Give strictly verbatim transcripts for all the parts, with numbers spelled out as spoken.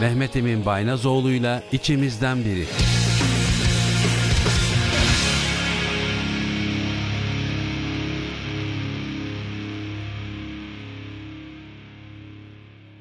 Mehmet Emin Baynazoğlu'yla İçimizden Biri.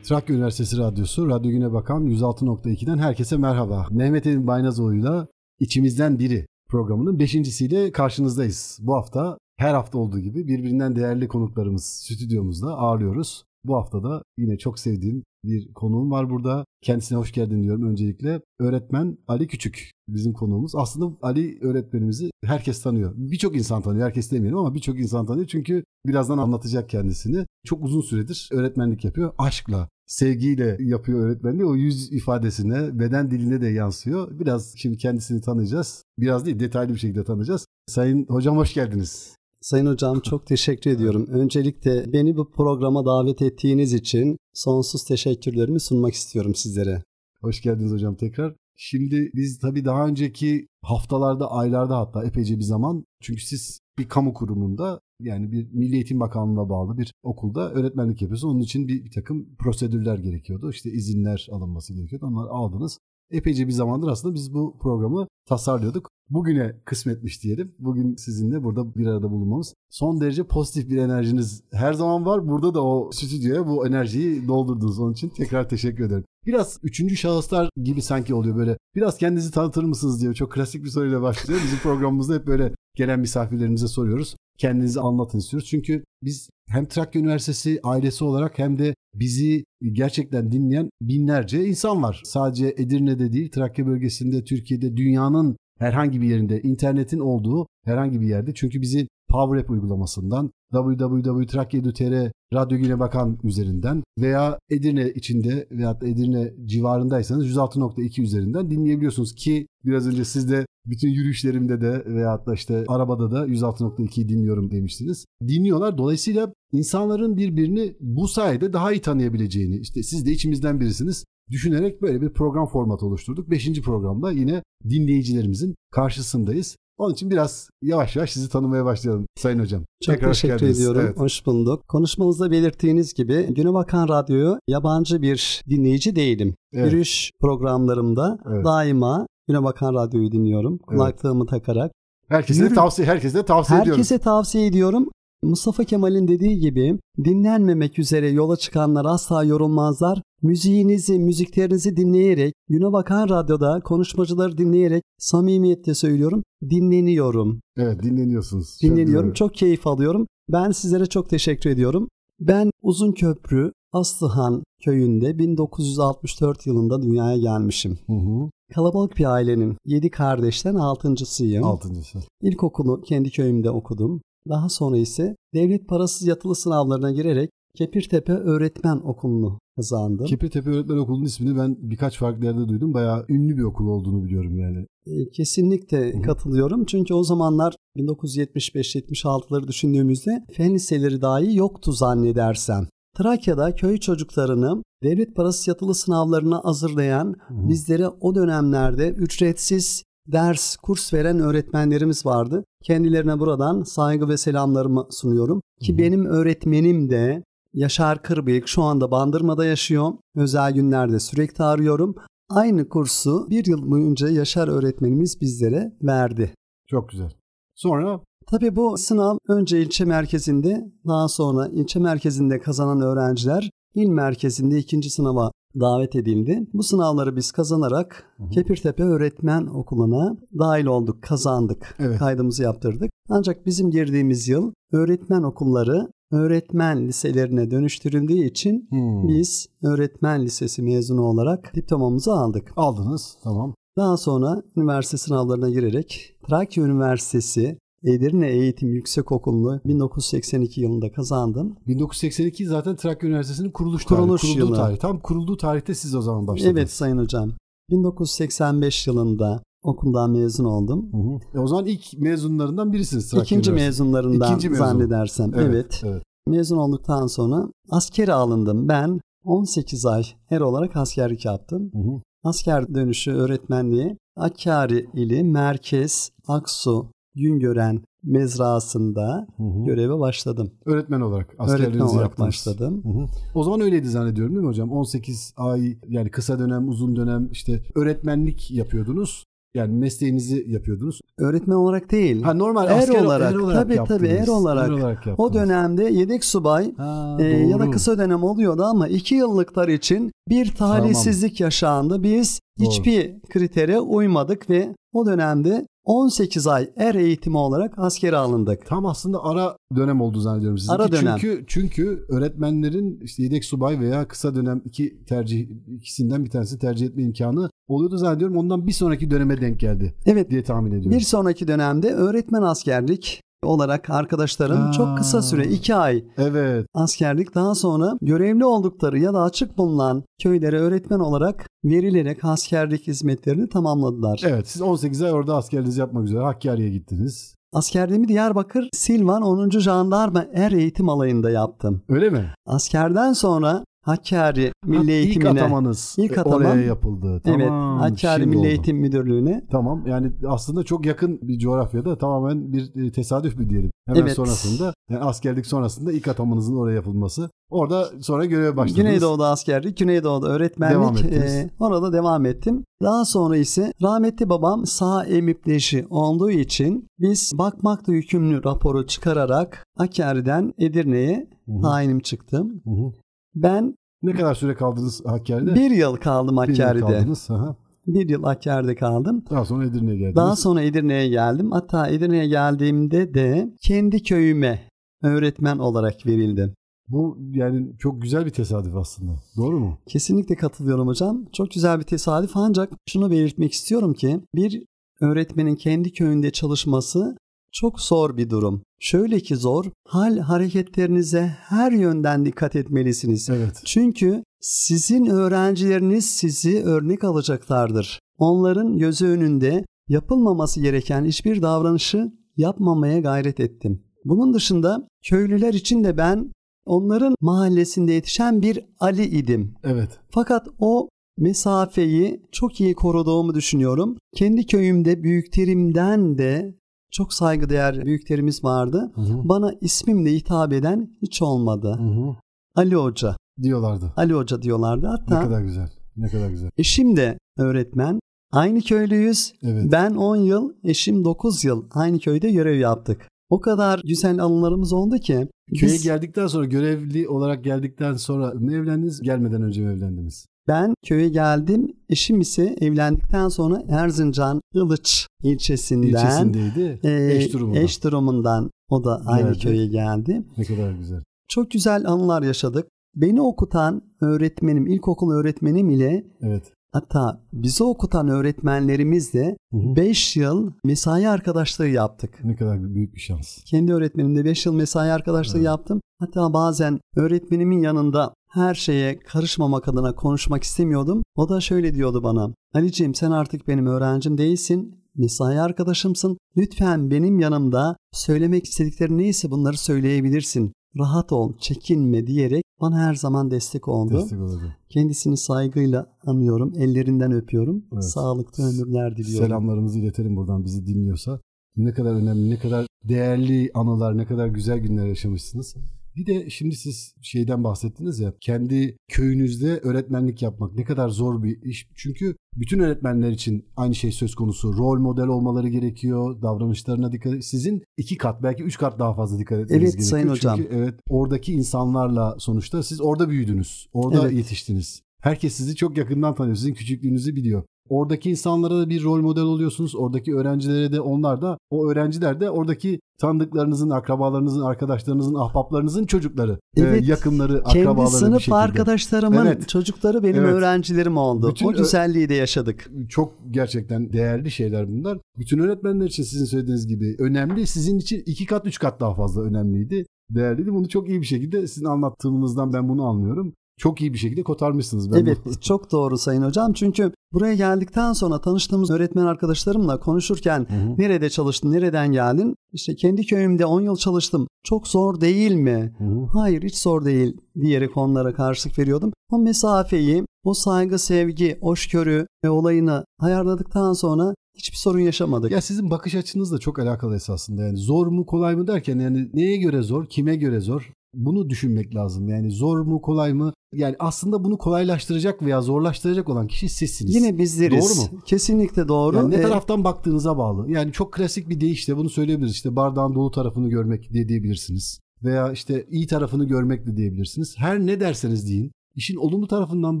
Trakya Üniversitesi Radyosu, Radyo Günebakan yüz altı nokta iki'den herkese merhaba. Mehmet Emin Baynazoğlu'yla İçimizden Biri programının beşincisiyle karşınızdayız. Bu hafta her hafta olduğu gibi birbirinden değerli konuklarımız stüdyomuzda ağırlıyoruz. Bu hafta da yine çok sevdiğim bir konuğum var burada. Kendisine hoş geldin diyorum öncelikle. Öğretmen Ali Küçük bizim konuğumuz. Aslında Ali öğretmenimizi herkes tanıyor. Birçok insan tanıyor. Herkes demeyelim ama birçok insan tanıyor. Çünkü birazdan anlatacak kendisini. Çok uzun süredir öğretmenlik yapıyor. Aşkla, sevgiyle yapıyor öğretmenliği. O yüz ifadesine, beden diline de yansıyor. Biraz şimdi kendisini tanıyacağız. Biraz değil, detaylı bir şekilde tanıyacağız. Sayın hocam hoş geldiniz. Sayın hocam çok teşekkür ediyorum. Öncelikle beni bu programa davet ettiğiniz için sonsuz teşekkürlerimi sunmak istiyorum sizlere. Hoş geldiniz hocam tekrar. Şimdi biz tabii daha önceki haftalarda, aylarda hatta epeyce bir zaman, çünkü siz bir kamu kurumunda, yani bir Milli Eğitim Bakanlığı'na bağlı bir okulda öğretmenlik yapıyorsunuz. Onun için bir, bir takım prosedürler gerekiyordu. İşte izinler alınması gerekiyordu. Onları aldınız. Epeyce bir zamandır aslında biz bu programı tasarlıyorduk. Bugüne kısmetmiş diyelim. Bugün sizinle burada bir arada bulunmamız. Son derece pozitif bir enerjiniz her zaman var. Burada da o stüdyoya bu enerjiyi doldurdunuz. Onun için tekrar teşekkür ederim. Biraz üçüncü şahıslar gibi sanki oluyor böyle. Biraz kendinizi tanıtır mısınız diyor. Çok klasik bir soruyla başlıyor. Bizim programımızda hep böyle gelen misafirlerimize soruyoruz. Kendinizi anlatın istiyoruz. Çünkü biz hem Trakya Üniversitesi ailesi olarak hem de bizi gerçekten dinleyen binlerce insan var. Sadece Edirne'de değil, Trakya bölgesinde, Türkiye'de, dünyanın herhangi bir yerinde, internetin olduğu herhangi bir yerde. Çünkü bizi PowerApp uygulamasından, double-u double-u double-u nokta trakyedu nokta t r Radyo Günebakan üzerinden veya Edirne içinde veyahut da Edirne civarındaysanız yüz altı nokta iki üzerinden dinleyebiliyorsunuz ki biraz önce siz de bütün yürüyüşlerimde de veyahut da işte arabada da yüz altı nokta iki'yi dinliyorum demiştiniz. Dinliyorlar. Dolayısıyla insanların birbirini bu sayede daha iyi tanıyabileceğini, işte siz de içimizden birisiniz düşünerek böyle bir program formatı oluşturduk. Beşinci programda yine dinleyicilerimizin karşısındayız. Onun için biraz yavaş yavaş sizi tanımaya başlayalım Sayın Hocam. Çok tekrar teşekkür ediyorum. Evet. Hoş bulduk. Konuşmanızda belirttiğiniz gibi Günebakan Radyo'yu yabancı bir dinleyici değilim. Evet. Yürüyüş programlarımda evet. daima Günebakan Radyo'yu dinliyorum. Kulaklığımı evet. takarak. Herkese Yürü... tavsiye, herkese tavsiye herkese ediyorum. Herkese tavsiye ediyorum. Mustafa Kemal'in dediği gibi dinlenmemek üzere yola çıkanlar asla yorulmazlar. Müziğinizi, müziklerinizi dinleyerek, Günebakan Radyo'da konuşmacıları dinleyerek samimiyetle söylüyorum, dinleniyorum. Evet, dinleniyorsunuz. Dinleniyorum, çok keyif alıyorum. Ben sizlere çok teşekkür ediyorum. Ben Uzunköprü, Aslıhan Köyü'nde bin dokuz yüz altmış dört yılında dünyaya gelmişim. Hı hı. Kalabalık bir ailenin yedi kardeşten altıncısıyım. Altıncısı. İlkokulu kendi köyümde okudum. Daha sonra ise devlet parasız yatılı sınavlarına girerek Kepirtepe Öğretmen Okulu'nu kazandım. Kepirtepe Öğretmen Okulu'nun ismini ben birkaç farklı yerde duydum. Bayağı ünlü bir okul olduğunu biliyorum yani. Kesinlikle Hı-hı. katılıyorum. Çünkü o zamanlar bin dokuz yüz yetmiş beş yetmiş altı'ları düşündüğümüzde fen liseleri dahi yoktu zannedersem. Trakya'da köy çocuklarını devlet parasız yatılı sınavlarına hazırlayan, Hı-hı. bizlere o dönemlerde ücretsiz ders, kurs veren öğretmenlerimiz vardı. Kendilerine buradan saygı ve selamlarımı sunuyorum. Ki Hı-hı. benim öğretmenim de Yaşar Kırbıyık, şu anda Bandırma'da yaşıyor. Özel günlerde sürekli arıyorum. Aynı kursu bir yıl boyunca Yaşar öğretmenimiz bizlere verdi. Çok güzel. Sonra? Tabii bu sınav önce ilçe merkezinde, daha sonra ilçe merkezinde kazanan öğrenciler il merkezinde ikinci sınava davet edildi. Bu sınavları biz kazanarak hı hı. Kepirtepe Öğretmen Okulu'na dahil olduk, kazandık. Evet. Kaydımızı yaptırdık. Ancak bizim girdiğimiz yıl öğretmen okulları öğretmen liselerine dönüştürüldüğü için hmm. biz öğretmen lisesi mezunu olarak diplomamızı aldık. Aldınız, tamam. Daha sonra üniversite sınavlarına girerek Trakya Üniversitesi Edirne Eğitim Yüksekokulu bin dokuz yüz seksen iki yılında kazandım. bin dokuz yüz seksen iki zaten Trakya Üniversitesi'nin kuruluş, kuruluş tarihi, kurulduğu tarih. Tam kurulduğu tarihte siz o zaman başladınız. Evet Sayın Hocam. bin dokuz yüz seksen beş yılında okuldan mezun oldum. Hı hı. E o zaman ilk mezunlarından birisiniz Trakya İkinci mezunlarından İkinci mezun. zannedersem. Evet, evet. evet. Mezun olduktan sonra askere alındım. Ben on sekiz ay er olarak askerlik yaptım. Hı hı. Asker dönüşü öğretmenliği Hakkari ili Merkez, Aksu, Güngören mezrasında hı hı. göreve başladım. Öğretmen olarak askerliğinizi Öğretmen olarak yaptınız. başladım. Hı hı. O zaman öyleydi zannediyorum değil mi hocam? on sekiz ay, yani kısa dönem, uzun dönem işte öğretmenlik yapıyordunuz. Yani mesleğinizi yapıyordunuz. Öğretmen olarak değil. Ha, normal er asker olarak. Er olarak tabii yaptınız. Tabii er olarak. Er olarak o dönemde yedek subay ha, e, ya da kısa dönem oluyordu ama iki yıllıklar için bir talihsizlik tamam. yaşandı. Biz doğru. hiçbir kritere uymadık ve o dönemde on sekiz ay er eğitimi olarak askere alındık. Tam aslında ara dönem oldu zannediyorum sizinki. Ara dönem. Çünkü, çünkü öğretmenlerin işte yedek subay veya kısa dönem iki tercih, ikisinden bir tanesi tercih etme imkanı oluyordu zannediyorum. Ondan bir sonraki döneme denk geldi evet, diye tahmin ediyorum. Bir sonraki dönemde öğretmen askerlik olarak arkadaşlarım ha, çok kısa süre iki ay evet. askerlik, daha sonra görevli oldukları ya da açık bulunan köylere öğretmen olarak verilerek askerlik hizmetlerini tamamladılar. Evet, siz on sekiz ay orada askerliğinizi yapmak üzere Hakkari'ye gittiniz. Askerliğimi Diyarbakır Silvan onuncu. Jandarma Er Eğitim Alayı'nda yaptım. Öyle mi? Askerden sonra Hakkari Milli Eğitimine ilk atamanız ilk atamam, oraya yapıldı. Tamam, evet. Hakkari Milli oldu. Eğitim Müdürlüğü'ne. Tamam. Yani aslında çok yakın bir coğrafyada tamamen bir tesadüf mü diyelim. Hemen evet. sonrasında yani askerlik sonrasında ilk atamanızın oraya yapılması. Orada sonra göreve başladınız. Güneydoğu'da askerlik, Güneydoğu'da öğretmenlik. E, orada devam ettim. Daha sonra ise rahmetli babam sağ emipleşi olduğu için biz bakmakla yükümlü raporu çıkararak Hakkari'den Edirne'ye tayinim çıktım. Hı hı. Ben ne kadar süre kaldınız Hakkari'de? Bir yıl kaldım Hakkari'de. Bir yıl kaldınız. Aha. Bir yıl Hakkari'de kaldım. Daha sonra Edirne'ye geldiniz. Daha sonra Edirne'ye geldim. Hatta Edirne'ye geldiğimde de kendi köyüme öğretmen olarak verildim. Bu yani çok güzel bir tesadüf aslında. Doğru mu? Kesinlikle katılıyorum hocam. Çok güzel bir tesadüf, ancak şunu belirtmek istiyorum ki bir öğretmenin kendi köyünde çalışması çok zor bir durum. Şöyle ki zor, hal hareketlerinize her yönden dikkat etmelisiniz. Evet. Çünkü sizin öğrencileriniz sizi örnek alacaklardır. Onların gözü önünde yapılmaması gereken hiçbir davranışı yapmamaya gayret ettim. Bunun dışında köylüler için de ben onların mahallesinde yetişen bir Ali idim. Evet. Fakat o mesafeyi çok iyi koruduğumu düşünüyorum. Kendi köyümde büyüklerimden de çok saygıdeğer büyüklerimiz vardı. Hı hı. Bana ismimle hitap eden hiç olmadı. Hı hı. Ali Hoca diyorlardı. Ali Hoca diyorlardı. Hatta ne kadar güzel. Ne kadar güzel. Eşim de öğretmen. Aynı köylüyüz. Evet. Ben on yıl, eşim dokuz yıl aynı köyde görev yaptık. O kadar güzel anılarımız oldu ki. Köye biz... geldikten sonra, görevli olarak geldikten sonra mı evlendiniz? Gelmeden önce mi evlendiniz? Ben köye geldim. Eşim ise evlendikten sonra Erzincan Ilıç ilçesinden. İlçesindeydi. E, eş durumundan. Eş durumundan. O da aynı evet. köye geldi. Ne kadar güzel. Çok güzel anılar yaşadık. Beni okutan öğretmenim, ilkokul öğretmenim ile evet. hatta bizi okutan öğretmenlerimizle beş yıl mesai arkadaşlığı yaptık. Ne kadar büyük bir şans. Kendi öğretmenimle beş yıl mesai arkadaşlığı evet. yaptım. Hatta bazen öğretmenimin yanında her şeye karışmamak adına konuşmak istemiyordum. O da şöyle diyordu bana: Ali'ciğim, sen artık benim öğrencim değilsin, mesai arkadaşımsın. Lütfen benim yanımda söylemek istedikleri neyse bunları söyleyebilirsin. Rahat ol, çekinme diyerek bana her zaman destek oldu. Destek oldu. Kendisini saygıyla anıyorum, ellerinden öpüyorum. Evet. Sağlıklı ömürler diliyorum. Selamlarımızı iletelim buradan, bizi dinliyorsa. Ne kadar önemli, ne kadar değerli anılar, ne kadar güzel günler yaşamışsınız. Bir de şimdi siz şeyden bahsettiniz ya, kendi köyünüzde öğretmenlik yapmak ne kadar zor bir iş. Çünkü bütün öğretmenler için aynı şey söz konusu. Rol model olmaları gerekiyor, davranışlarına dikkat edin. Sizin iki kat, belki üç kat daha fazla dikkat etmeniz evet, gerekiyor. Evet Sayın Hocam. Çünkü evet, oradaki insanlarla sonuçta siz orada büyüdünüz, orada evet. yetiştiniz. Herkes sizi çok yakından tanıyor, sizin küçüklüğünüzü biliyor. Oradaki insanlara da bir rol model oluyorsunuz. Oradaki öğrencilere de, onlar da, o öğrenciler de oradaki tanıdıklarınızın, akrabalarınızın, arkadaşlarınızın, ahbaplarınızın çocukları, evet, e, yakınları, akrabaları bir şekilde. Kendi sınıf arkadaşlarımın evet. çocukları benim evet. öğrencilerim oldu. Bütün o güzelliği de yaşadık. Çok gerçekten değerli şeyler bunlar. Bütün öğretmenler için sizin söylediğiniz gibi önemli. Sizin için iki kat, üç kat daha fazla önemliydi, değerliydi. Bunu çok iyi bir şekilde sizin anlattığınızdan ben bunu anlıyorum. Çok iyi bir şekilde kotarmışsınız. Ben evet, bu... çok doğru Sayın Hocam. Çünkü buraya geldikten sonra tanıştığımız öğretmen arkadaşlarımla konuşurken hı hı. nerede çalıştın, nereden geldin? İşte kendi köyümde on yıl çalıştım. Çok zor değil mi? Hı hı. Hayır, hiç zor değil diyerek onlara karşılık veriyordum. O mesafeyi, o saygı, sevgi, hoşgörü ve olayını ayarladıktan sonra hiçbir sorun yaşamadık. Ya sizin bakış açınızla çok alakalı esasında. Yani zor mu kolay mı derken yani neye göre zor, kime göre zor? Bunu düşünmek lazım. Yani zor mu kolay mı? Yani aslında bunu kolaylaştıracak veya zorlaştıracak olan kişi sizsiniz. Yine bizleriz. Doğru mu? Kesinlikle doğru. Yani ne ee... taraftan baktığınıza bağlı. Yani çok klasik bir deyiş de bunu söyleyebiliriz. İşte bardağın dolu tarafını görmek de diyebilirsiniz. Veya işte iyi tarafını görmek de diyebilirsiniz. Her ne derseniz deyin. İşin olumlu tarafından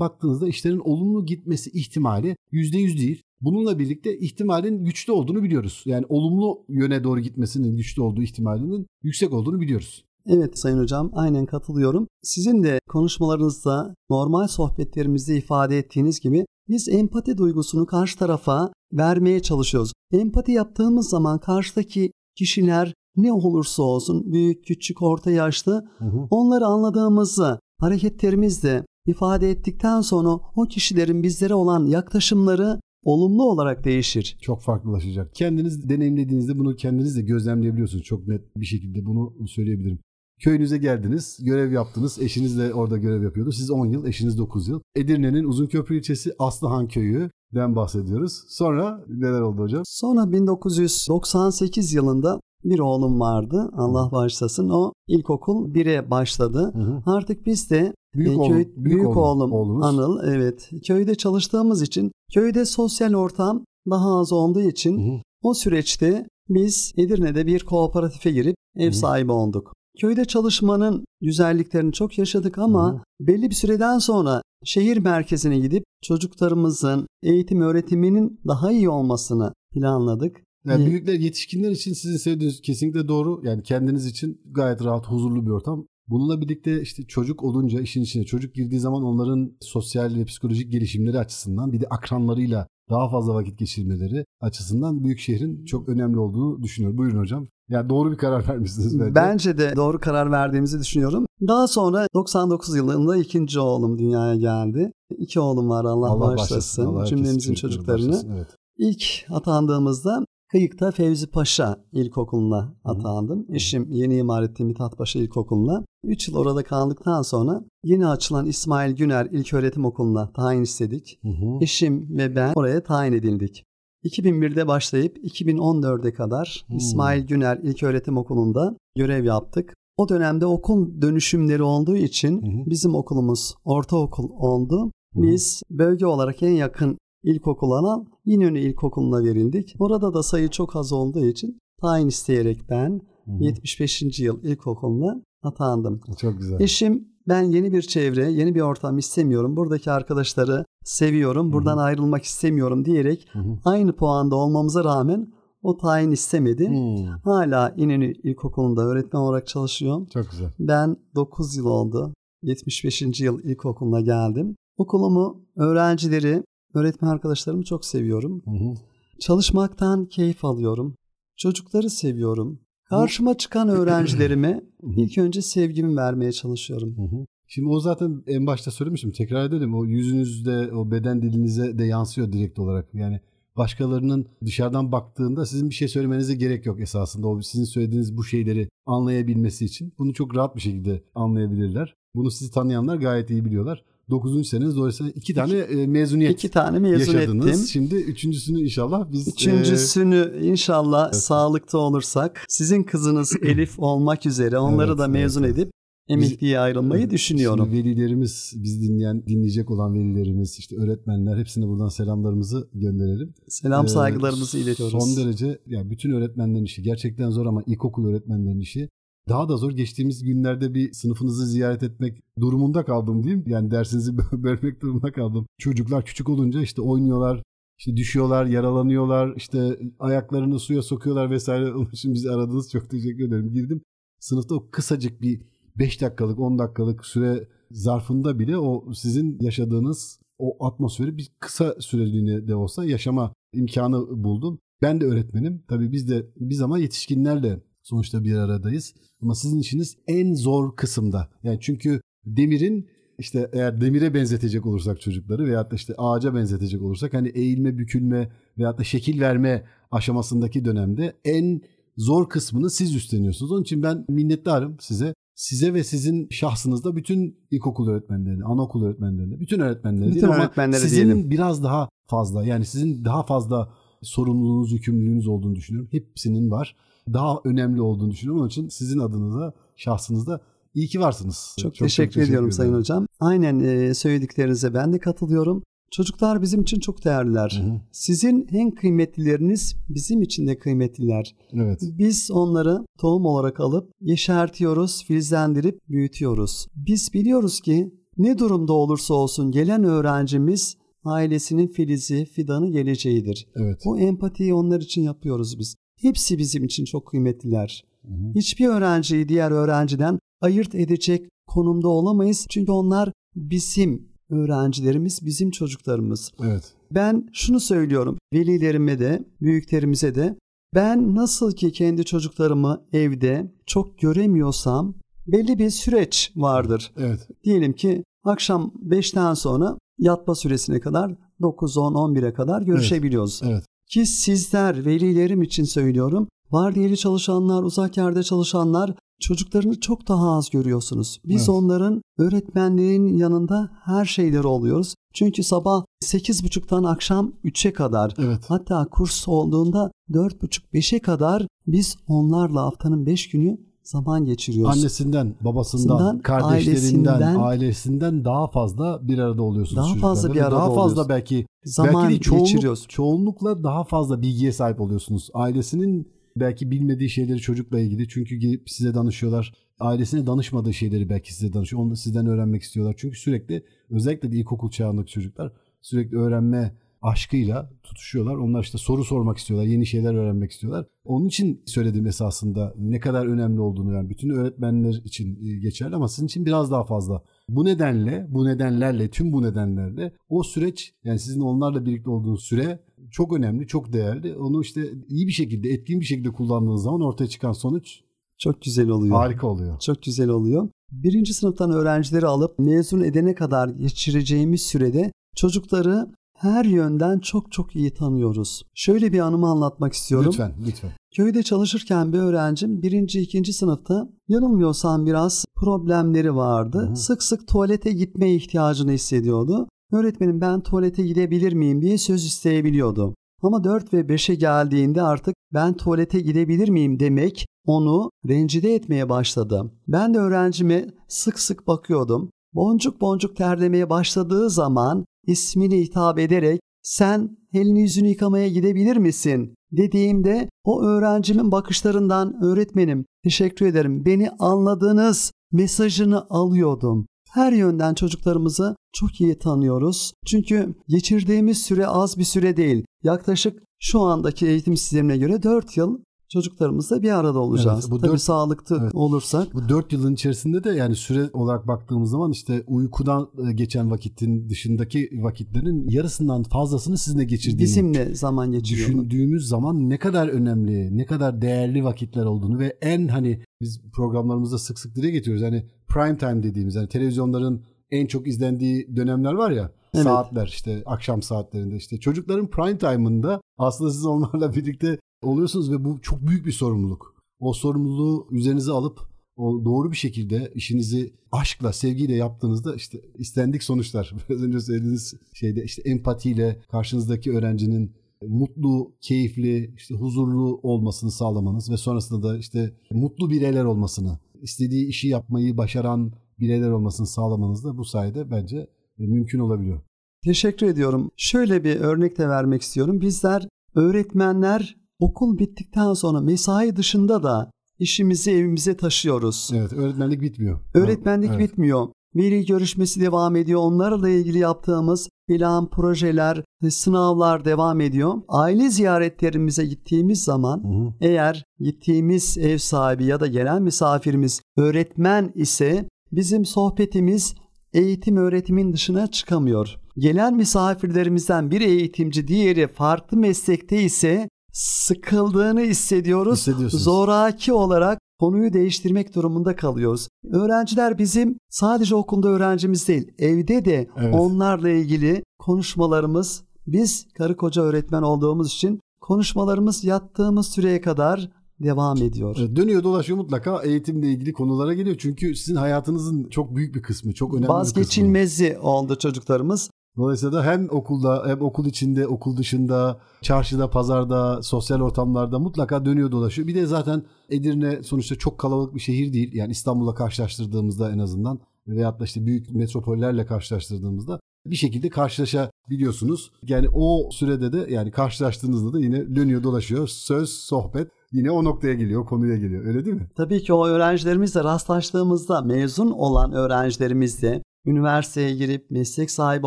baktığınızda işlerin olumlu gitmesi ihtimali yüzde yüz değil. Bununla birlikte ihtimalin güçlü olduğunu biliyoruz. Yani olumlu yöne doğru gitmesinin güçlü olduğu ihtimalinin yüksek olduğunu biliyoruz. Evet Sayın Hocam, aynen katılıyorum. Sizin de konuşmalarınızda normal sohbetlerimizde ifade ettiğiniz gibi biz empati duygusunu karşı tarafa vermeye çalışıyoruz. Empati yaptığımız zaman karşıdaki kişiler ne olursa olsun, büyük, küçük, orta yaşlı, hı hı, onları anladığımızı hareketlerimizle ifade ettikten sonra o kişilerin bizlere olan yaklaşımları olumlu olarak değişir. Çok farklılaşacak. Kendiniz deneyimlediğinizde bunu kendiniz de gözlemleyebiliyorsunuz. Çok net bir şekilde bunu söyleyebilirim. Köyünüze geldiniz, görev yaptınız. Eşiniz de orada görev yapıyordu. Siz on yıl, eşiniz dokuz yıl. Edirne'nin Uzunköprü ilçesi Aslıhan Köyü'den bahsediyoruz. Sonra neler oldu hocam? Sonra bin dokuz yüz doksan sekiz yılında bir oğlum vardı. Allah bağışlasın. O ilkokul bire başladı. Hı hı. Artık biz de büyük, e, köy, oğlum, büyük, büyük oğlum, oğlum Anıl, evet, köyde çalıştığımız için köyde sosyal ortam daha az olduğu için, hı hı, o süreçte biz Edirne'de bir kooperatife girip ev, hı hı, sahibi olduk. Köyde çalışmanın güzelliklerini çok yaşadık ama, hı, belli bir süreden sonra şehir merkezine gidip çocuklarımızın eğitim öğretiminin daha iyi olmasını planladık. Yani büyükler, yetişkinler için sizin sevdiğiniz kesinlikle doğru. Yani kendiniz için gayet rahat, huzurlu bir ortam. Bununla birlikte işte çocuk olunca işin içine çocuk girdiği zaman onların sosyal ve psikolojik gelişimleri açısından bir de akranlarıyla daha fazla vakit geçirmeleri açısından büyük şehrin çok önemli olduğunu düşünüyorum. Buyurun hocam. Yani doğru bir karar vermişsiniz bence. Bence de doğru karar verdiğimizi düşünüyorum. Daha sonra doksan dokuz yılında ikinci oğlum dünyaya geldi. İki oğlum var, Allah, Allah bağışlasın. Cümlemizin çocuklarını. Başlasın, evet. İlk atandığımızda Kıyık'ta Fevzi Paşa İlkokulu'na atandım. Hı. Eşim yeni imar ettiği Mithat Paşa İlkokulu'na. üç yıl orada kaldıktan sonra yeni açılan İsmail Güner İlköğretim Okulu'na tayin istedik. Hı hı. Eşim ve ben oraya tayin edildik. iki bin birde başlayıp iki bin on dörde kadar, hı, İsmail Güner İlköğretim Okulu'nda görev yaptık. O dönemde okul dönüşümleri olduğu için, hı hı, bizim okulumuz ortaokul oldu. Hı hı. Biz bölge olarak en yakın İlkokul ana İnönü İlkokulu'na verildik. Orada da sayı çok az olduğu için tayin isteyerek ben, hı-hı, yetmiş beşinci. Yıl İlkokulu'na atandım. Çok güzel. Eşim, ben yeni bir çevre, yeni bir ortam istemiyorum. Buradaki arkadaşları seviyorum. Buradan, hı-hı, ayrılmak istemiyorum diyerek, hı-hı, aynı puanda olmamıza rağmen o tayin istemedi. Hı-hı. Hala İnönü İlkokulu'nda öğretmen olarak çalışıyorum. Çok güzel. Ben dokuz yıl oldu. yetmiş beşinci. Yıl İlkokulu'na geldim. Okulumu, öğrencileri, öğretmen arkadaşlarımı çok seviyorum. Hı hı. Çalışmaktan keyif alıyorum. Çocukları seviyorum. Karşıma çıkan öğrencilerime ilk önce sevgimi vermeye çalışıyorum. Hı hı. Şimdi o zaten en başta söylemiştim. Tekrar edelim. O yüzünüzde, o beden dilinize de yansıyor direkt olarak. Yani başkalarının dışarıdan baktığında sizin bir şey söylemenize gerek yok esasında. O sizin söylediğiniz bu şeyleri anlayabilmesi için. Bunu çok rahat bir şekilde anlayabilirler. Bunu sizi tanıyanlar gayet iyi biliyorlar. dokuzuncu seneniz dolayısıyla iki tane iki, mezuniyet iki tane mezun yaşadınız. Ettim. Şimdi üçüncüsünü inşallah biz... Üçüncüsünü e... inşallah, evet, sağlıkta olursak sizin kızınız Elif olmak üzere onları, evet, da mezun, evet, edip emekliye ayrılmayı biz, düşünüyorum. Şimdi velilerimiz, biz dinleyen, dinleyecek olan velilerimiz, işte öğretmenler, hepsine buradan selamlarımızı gönderelim. Selam saygılarımızı ee, iletiyoruz. Son derece, yani bütün öğretmenlerin işi gerçekten zor ama ilkokul öğretmenlerin işi daha da zor. Geçtiğimiz günlerde bir sınıfınızı ziyaret etmek durumunda kaldım diyeyim. Yani dersinizi bölmek durumunda kaldım. Çocuklar küçük olunca işte oynuyorlar, işte düşüyorlar, yaralanıyorlar, işte ayaklarını suya sokuyorlar vesaire. Onun için bizi aradınız. Çok teşekkür ederim. Girdim. Sınıfta o kısacık bir beş dakikalık, on dakikalık süre zarfında bile o sizin yaşadığınız o atmosferi bir kısa süreliğine de olsa yaşama imkanı buldum. Ben de öğretmenim. Tabii biz de biz ama yetişkinlerle sonuçta bir aradayız. Ama sizin işiniz en zor kısımda. Yani çünkü demirin, işte eğer demire benzetecek olursak çocukları veyahut da işte ağaca benzetecek olursak hani eğilme, bükülme veyahut da şekil verme aşamasındaki dönemde en zor kısmını siz üstleniyorsunuz. Onun için ben minnettarım size. Size ve sizin şahsınızda bütün ilkokul öğretmenlerine, anaokul öğretmenlerine, bütün öğretmenlerine, bütün öğretmenlere sizin diyelim. Biraz daha fazla, yani sizin daha fazla sorumluluğunuz, yükümlülüğünüz olduğunu düşünüyorum. Hepsinin var. Daha önemli olduğunu düşünüyorum. Onun için sizin adınıza, şahsınızda iyi ki varsınız. Çok, çok teşekkür, çok teşekkür ediyorum Sayın Hocam. Aynen söylediklerinize ben de katılıyorum. Çocuklar bizim için çok değerliler. Hı-hı. Sizin en kıymetlileriniz bizim için de kıymetliler. Evet. Biz onları tohum olarak alıp yeşertiyoruz, filizlendirip büyütüyoruz. Biz biliyoruz ki ne durumda olursa olsun gelen öğrencimiz ailesinin filizi, fidanı geleceğidir. Evet. Bu empatiyi onlar için yapıyoruz biz. Hepsi bizim için çok kıymetliler. Hı-hı. Hiçbir öğrenciyi diğer öğrenciden ayırt edecek konumda olamayız. Çünkü onlar bizim öğrencilerimiz, bizim çocuklarımız. Evet. Ben şunu söylüyorum velilerime de, büyüklerimize de, ben nasıl ki kendi çocuklarımı evde çok göremiyorsam belli bir süreç vardır. Evet. Diyelim ki akşam beşten sonra yatma süresine kadar dokuz, on, on bire kadar görüşebiliyoruz. Evet. Evet. Ki sizler, velilerim için söylüyorum, vardiyeli çalışanlar, uzak yerde çalışanlar çocuklarını çok daha az görüyorsunuz. Biz evet. onların öğretmenlerin yanında her şeyleri oluyoruz. Çünkü sabah sekiz buçuktan akşam üçe kadar evet. hatta kurs olduğunda dört buçuk beşe kadar biz onlarla haftanın beş günü zaman geçiriyoruz. Annesinden, babasından, kardeşlerinden, ailesinden, ailesinden daha fazla bir arada oluyorsunuz. Daha fazla bir arada daha oluyoruz. Fazla belki, zaman belki çoğunluk, geçiriyoruz. Çoğunlukla daha fazla bilgiye sahip oluyorsunuz. Ailesinin belki bilmediği şeyleri çocukla ilgili, çünkü gelip size danışıyorlar. Ailesine danışmadığı şeyleri belki size danışıyor. Onu da sizden öğrenmek istiyorlar. Çünkü sürekli, özellikle de ilkokul çağındaki çocuklar sürekli öğrenme aşkıyla tutuşuyorlar. Onlar işte soru sormak istiyorlar. Yeni şeyler öğrenmek istiyorlar. Onun için söylediğim esasında ne kadar önemli olduğunu, yani bütün öğretmenler için geçerli ama sizin için biraz daha fazla. Bu nedenle, bu nedenlerle, tüm bu nedenlerle o süreç, yani sizin onlarla birlikte olduğunuz süre çok önemli, çok değerli. Onu işte iyi bir şekilde, etkin bir şekilde kullandığınız zaman ortaya çıkan sonuç çok güzel oluyor. Harika oluyor. Çok güzel oluyor. Birinci sınıftan öğrencileri alıp mezun edene kadar geçireceğimiz sürede çocukları her yönden çok çok iyi tanıyoruz. Şöyle bir anımı anlatmak istiyorum. Lütfen, lütfen. Köyde çalışırken bir öğrencim birinci, ikinci sınıfta yanılmıyorsam biraz problemleri vardı. Hı-hı. Sık sık tuvalete gitmeye ihtiyacını hissediyordu. Öğretmenim ben tuvalete gidebilir miyim diye söz isteyebiliyordu. Ama dört ve beşe geldiğinde artık ben tuvalete gidebilir miyim demek onu rencide etmeye başladı. Ben de öğrencime sık sık bakıyordum. Boncuk boncuk terlemeye başladığı zaman ismini hitap ederek sen elini yüzünü yıkamaya gidebilir misin dediğimde o öğrencimin bakışlarından öğretmenim teşekkür ederim beni anladınız mesajını alıyordum. Her yönden çocuklarımızı çok iyi tanıyoruz. Çünkü geçirdiğimiz süre az bir süre değil. Yaklaşık şu andaki eğitim sistemine göre dört yıl çocuklarımızla bir arada olacağız. Evet, bu Tabii dört, sağlıklı evet. olursak. Bu dört yılın içerisinde de yani süre olarak baktığımız zaman işte uykudan geçen vakitin dışındaki vakitlerin yarısından fazlasını sizinle geçirdiğini, bizimle zaman geçiriyor. Düşündüğümüz zaman ne kadar önemli, ne kadar değerli vakitler olduğunu ve en hani biz programlarımızda sık sık dile getiriyoruz. Hani prime time dediğimiz hani televizyonların en çok izlendiği dönemler var ya. Evet. Saatler işte akşam saatlerinde işte çocukların prime time'ında aslında siz onlarla birlikte oluyorsunuz ve bu çok büyük bir sorumluluk. O sorumluluğu üzerinize alıp o doğru bir şekilde işinizi aşkla, sevgiyle yaptığınızda işte istendik sonuçlar. Biraz önce söylediğiniz şeyde işte empatiyle karşınızdaki öğrencinin mutlu, keyifli, işte huzurlu olmasını sağlamanız ve sonrasında da işte mutlu bireyler olmasını, istediği işi yapmayı başaran bireyler olmasını sağlamanız da bu sayede bence mümkün olabiliyor. Teşekkür ediyorum. Şöyle bir örnek de vermek istiyorum. Bizler öğretmenler okul bittikten sonra mesai dışında da işimizi evimize taşıyoruz. Evet, öğretmenlik bitmiyor. Öğretmenlik evet. bitmiyor. Veli görüşmesi devam ediyor. Onlarla ilgili yaptığımız plan, projeler, sınavlar devam ediyor. Aile ziyaretlerimize gittiğimiz zaman hı. eğer gittiğimiz ev sahibi ya da gelen misafirimiz öğretmen ise bizim sohbetimiz eğitim öğretimin dışına çıkamıyor. Gelen misafirlerimizden biri eğitimci, diğeri farklı meslekte ise sıkıldığını hissediyoruz. Zoraki olarak konuyu değiştirmek durumunda kalıyoruz. Öğrenciler bizim sadece okulda öğrencimiz değil, evde de evet. onlarla ilgili konuşmalarımız, biz karı koca öğretmen olduğumuz için konuşmalarımız yattığımız süreye kadar devam ediyor. Dönüyor dolaşıyor mutlaka eğitimle ilgili konulara geliyor. Çünkü sizin hayatınızın çok büyük bir kısmı, çok önemli bir kısmı. Vazgeçilmezi oldu çocuklarımız. Dolayısıyla da hem okulda, hem okul içinde, okul dışında, çarşıda, pazarda, sosyal ortamlarda mutlaka dönüyor dolaşıyor. Bir de zaten Edirne sonuçta çok kalabalık bir şehir değil. Yani İstanbul'la karşılaştırdığımızda en azından veyahut da işte büyük metropollerle karşılaştırdığımızda bir şekilde karşılaşabiliyorsunuz. Yani o sürede de yani karşılaştığınızda da yine dönüyor dolaşıyor. Söz, sohbet yine o noktaya geliyor, o konuya geliyor. Öyle değil mi? Tabii ki o öğrencilerimizle rastlaştığımızda mezun olan öğrencilerimizle üniversiteye girip meslek sahibi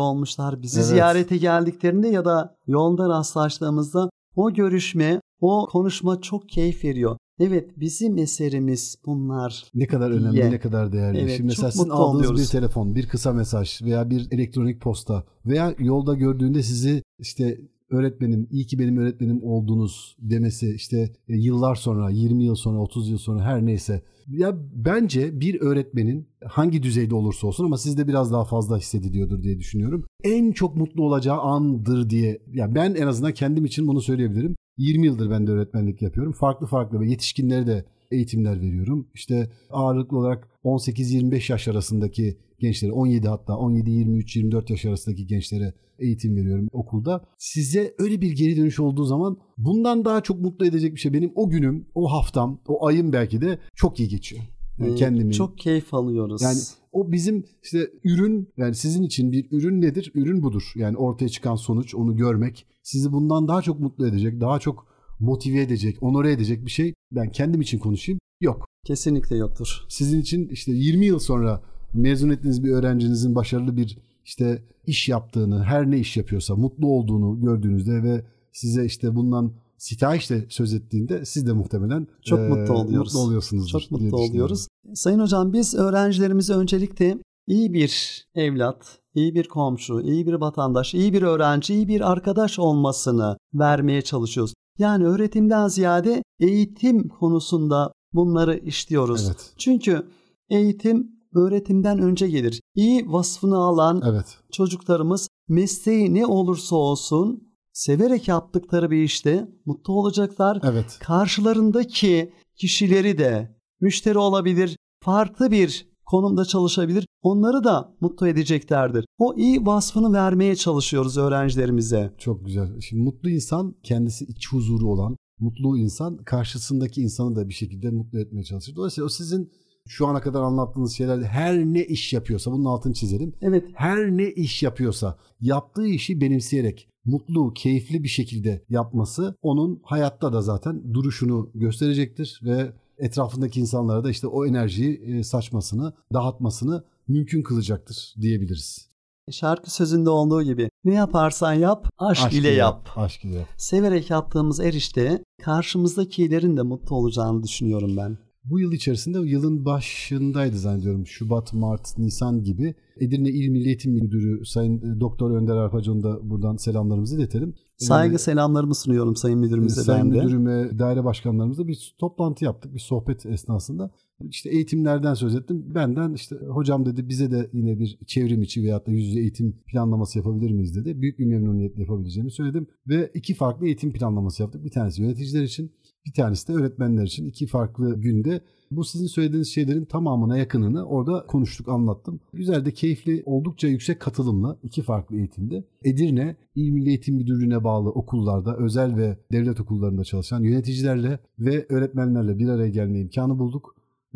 olmuşlar. Bizi evet. ziyarete geldiklerinde ya da yolda rastlaştığımızda o görüşme, o konuşma çok keyif veriyor. Evet, bizim eserimiz bunlar. Ne kadar diye. önemli, ne kadar değerli. Evet, şimdi mesela sizin aldığınız oluyoruz. Bir telefon, bir kısa mesaj veya bir elektronik posta veya yolda gördüğünde sizi işte öğretmenim, iyi ki benim öğretmenim oldunuz demesi, işte yıllar sonra, yirmi yıl sonra, otuz yıl sonra her neyse. Ya bence bir öğretmenin hangi düzeyde olursa olsun ama sizde biraz daha fazla hissediliyordur diye düşünüyorum. En çok mutlu olacağı andır diye. Ya ben en azından kendim için bunu söyleyebilirim. yirmi yıldır ben de öğretmenlik yapıyorum. Farklı farklı ve yetişkinlere de eğitimler veriyorum. İşte ağırlıklı olarak on sekiz yirmi beş yaş arasındaki gençlere, on yedi hatta on yedi yirmi üç yirmi dört yaş arasındaki gençlere eğitim veriyorum okulda. Size öyle bir geri dönüş olduğu zaman bundan daha çok mutlu edecek bir şey. Benim o günüm, o haftam, o ayım belki de çok iyi geçiyor. Yani kendimi. Çok keyif alıyoruz. Yani o bizim işte ürün, yani sizin için bir ürün nedir? Ürün budur. Yani ortaya çıkan sonuç, onu görmek sizi bundan daha çok mutlu edecek, daha çok motive edecek, onore edecek bir şey. Ben kendim için konuşayım. Yok. Kesinlikle yoktur. Sizin için işte yirmi yıl sonra mezun ettiğiniz bir öğrencinizin başarılı bir işte iş yaptığını, her ne iş yapıyorsa mutlu olduğunu gördüğünüzde ve size işte bundan sitayişle söz ettiğinde siz de muhtemelen çok e, mutlu oluyoruz. Mutlu oluyorsunuzdur. Çok mutlu oluyoruz. Sayın hocam, biz öğrencilerimize öncelikle iyi bir evlat, iyi bir komşu, iyi bir vatandaş, iyi bir öğrenci, iyi bir arkadaş olmasını vermeye çalışıyoruz. Yani öğretimden ziyade eğitim konusunda bunları işliyoruz. Evet. Çünkü eğitim öğretimden önce gelir. İyi vasfını alan evet. çocuklarımız mesleği ne olursa olsun severek yaptıkları bir işte mutlu olacaklar. Evet. Karşılarındaki kişileri de müşteri olabilir, farklı bir konumda çalışabilir. Onları da mutlu edeceklerdir. O iyi vasfını vermeye çalışıyoruz öğrencilerimize. Çok güzel. Şimdi mutlu insan kendisi iç huzuru olan, mutlu insan karşısındaki insanı da bir şekilde mutlu etmeye çalışır. Dolayısıyla o sizin şu ana kadar anlattığınız şeylerde her ne iş yapıyorsa, bunun altını çizelim. Evet. Her ne iş yapıyorsa yaptığı işi benimseyerek mutlu, keyifli bir şekilde yapması onun hayatta da zaten duruşunu gösterecektir ve etrafındaki insanlara da işte o enerjiyi saçmasını, dağıtmasını mümkün kılacaktır diyebiliriz. Şarkı sözünde olduğu gibi ne yaparsan yap, aşk, aşk ile yap. yap. Aşk ile yap. Severek yaptığımız her işte karşımızdakilerin de mutlu olacağını düşünüyorum ben. Bu yıl içerisinde, yılın başındaydı zannediyorum, Şubat, Mart, Nisan gibi Edirne İl Milli Eğitim Müdürü Sayın Doktor Önder Arpacıoğlu'na da buradan selamlarımızı iletelim. Saygı ee, selamlarımı sunuyorum Sayın Müdürümüze. Sayın ben de. Müdürüme, daire başkanlarımızla bir toplantı yaptık, bir sohbet esnasında. İşte eğitimlerden söz ettim. Benden işte hocam dedi, bize de yine bir çevrim içi veyahut da yüz yüze eğitim planlaması yapabilir miyiz dedi. Büyük bir memnuniyetle yapabileceğimi söyledim. Ve iki farklı eğitim planlaması yaptık. Bir tanesi yöneticiler için, bir tanesi de öğretmenler için. İki farklı günde bu sizin söylediğiniz şeylerin tamamına yakınını orada konuştuk, anlattım. Güzel de keyifli, oldukça yüksek katılımla iki farklı eğitimde Edirne İl Milli Eğitim Müdürlüğü'ne bağlı okullarda, özel ve devlet okullarında çalışan yöneticilerle ve öğretmenlerle bir araya gelme imkanı bulduk.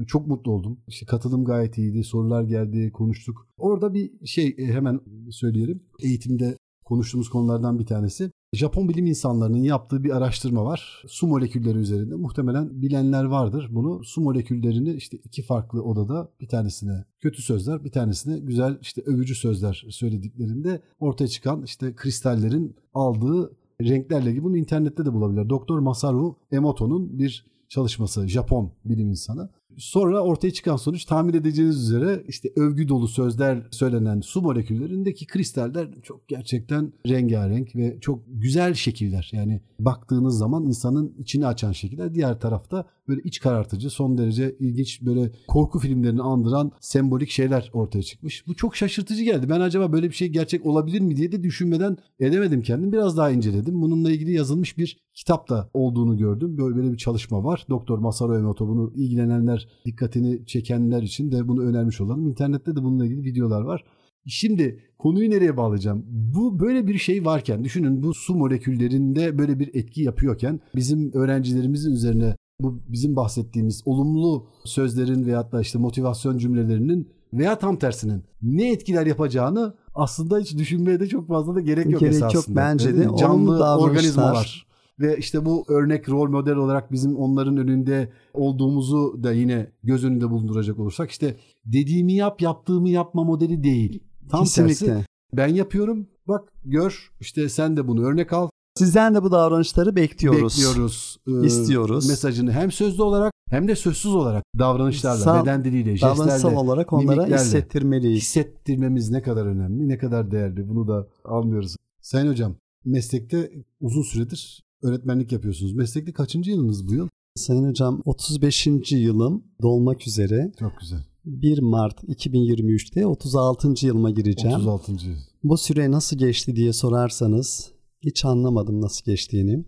Çok mutlu oldum. İşte katılım gayet iyiydi. Sorular geldi, konuştuk. Orada bir şey hemen söyleyelim. Eğitimde konuştuğumuz konulardan bir tanesi. Japon bilim insanlarının yaptığı bir araştırma var. Su molekülleri üzerinde. Muhtemelen bilenler vardır bunu. Su moleküllerini işte iki farklı odada, bir tanesine kötü sözler, bir tanesine güzel işte övücü sözler söylediklerinde ortaya çıkan işte kristallerin aldığı renklerle ilgili. Bunu internette de bulabilir. Doktor Masaru Emoto'nun bir çalışması, Japon bilim insanı. Sonra ortaya çıkan sonuç, tahmin edeceğiniz üzere işte övgü dolu sözler söylenen su moleküllerindeki kristaller çok gerçekten rengarenk ve çok güzel şekiller. Yani baktığınız zaman insanın içini açan şekiller. Diğer tarafta böyle iç karartıcı, son derece ilginç, böyle korku filmlerini andıran sembolik şeyler ortaya çıkmış. Bu çok şaşırtıcı geldi. Ben acaba böyle bir şey gerçek olabilir mi diye de düşünmeden edemedim kendim. Biraz daha inceledim. Bununla ilgili yazılmış bir kitap da olduğunu gördüm. Böyle, böyle bir çalışma var. Doktor Masaru Emoto, bunu ilgilenenler, dikkatini çekenler için de bunu önermiş olalım. İnternette de bununla ilgili videolar var. Şimdi konuyu nereye bağlayacağım? Bu böyle bir şey varken, düşünün bu su moleküllerinde böyle bir etki yapıyorken bizim öğrencilerimizin üzerine bu bizim bahsettiğimiz olumlu sözlerin veyahut da işte motivasyon cümlelerinin veya tam tersinin ne etkiler yapacağını aslında hiç düşünmeye de çok fazla da gerek yok gerek esasında. Gerek yok bence de. Canlı organizmalar. Ve işte bu örnek rol model olarak bizim onların önünde olduğumuzu da yine göz önünde bulunduracak olursak, işte dediğimi yap, yaptığımı yapma modeli değil. Tam Kesinlikle. tersi. Ben yapıyorum, bak gör, işte sen de bunu örnek al. Sizden de bu davranışları bekliyoruz. Bekliyoruz. E, İstiyoruz. Mesajını hem sözlü olarak hem de sözsüz olarak davranışlarla, Sa- beden diliyle, jestlerle, davranışsal olarak onlara hissettirmeliyiz. Hissettirmemiz ne kadar önemli, ne kadar değerli, bunu da anlıyoruz. Sayın hocam, meslekte uzun süredir öğretmenlik yapıyorsunuz. Meslekte kaçıncı yılınız bu yıl? Sayın hocam, otuz beşinci yılım dolmak üzere. Çok güzel. bir Mart iki bin yirmi üçte otuz altıncı yılıma gireceğim. otuz altıncı Bu süre nasıl geçti diye sorarsanız hiç anlamadım nasıl geçtiğini.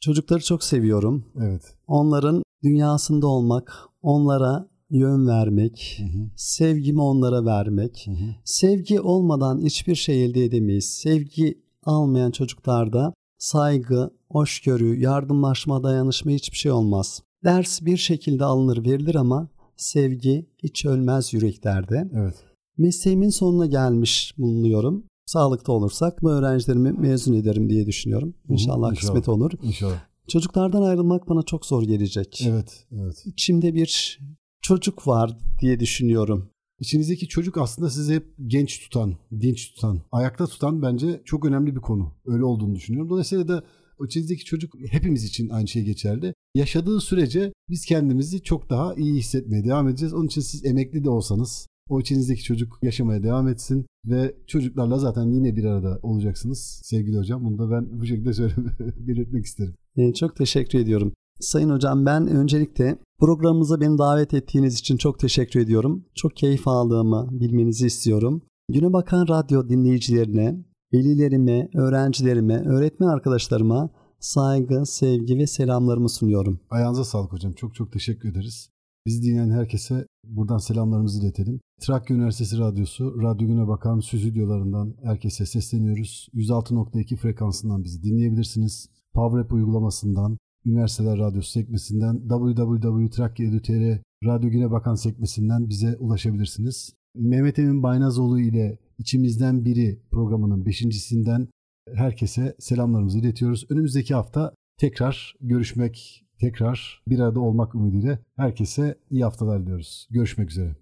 Çocukları çok seviyorum. Evet. Onların dünyasında olmak, onlara yön vermek, hı hı. sevgimi onlara vermek. Hı hı. Sevgi olmadan hiçbir şey elde edemeyiz. Sevgi almayan çocuklarda saygı, hoşgörü, yardımlaşma, dayanışma hiçbir şey olmaz. Ders bir şekilde alınır, verilir ama sevgi hiç ölmez yüreklerde. Evet. Mesleğimin sonuna gelmiş bulunuyorum. Sağlıkta olursak bu öğrencilerimi mezun ederim diye düşünüyorum. İnşallah, İnşallah. kısmet olur. İnşallah. Çocuklardan ayrılmak bana çok zor gelecek. Evet, evet. İçimde bir çocuk var diye düşünüyorum. İçinizdeki çocuk aslında sizi hep genç tutan, dinç tutan, ayakta tutan bence çok önemli bir konu. Öyle olduğunu düşünüyorum. Dolayısıyla da içinizdeki çocuk hepimiz için aynı şey geçerli. Yaşadığı sürece biz kendimizi çok daha iyi hissetmeye devam edeceğiz. Onun için siz emekli de olsanız o içinizdeki çocuk yaşamaya devam etsin ve çocuklarla zaten yine bir arada olacaksınız sevgili hocam. Bunu da ben bu şekilde söyleme, belirtmek isterim. Çok teşekkür ediyorum. Sayın hocam, ben öncelikle programımıza beni davet ettiğiniz için çok teşekkür ediyorum. Çok keyif aldığımı bilmenizi istiyorum. Günebakan Radyo dinleyicilerine, velilerime, öğrencilerime, öğretmen arkadaşlarıma saygı, sevgi ve selamlarımı sunuyorum. Ayağınıza sağlık hocam. Çok çok teşekkür ederiz. Bizi dinleyen herkese buradan selamlarımızı iletelim. Trakya Üniversitesi Radyosu, Radyo Günebakan stüdyolarından herkese sesleniyoruz. yüz altı nokta iki frekansından bizi dinleyebilirsiniz. PowerApp uygulamasından, Üniversiteler Radyosu sekmesinden, double-u double-u double-u nokta trakyedu nokta t r Radyo Günebakan sekmesinden bize ulaşabilirsiniz. Mehmet Emin Baynazoğlu ile İçimizden Biri programının beşincisinden herkese selamlarımızı iletiyoruz. Önümüzdeki hafta tekrar görüşmek, tekrar bir arada olmak umuduyla herkese iyi haftalar diliyoruz. Görüşmek üzere.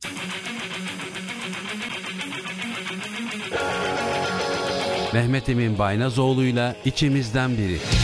Mehmet Emin Baynazoğlu'yla İçimizden Biri.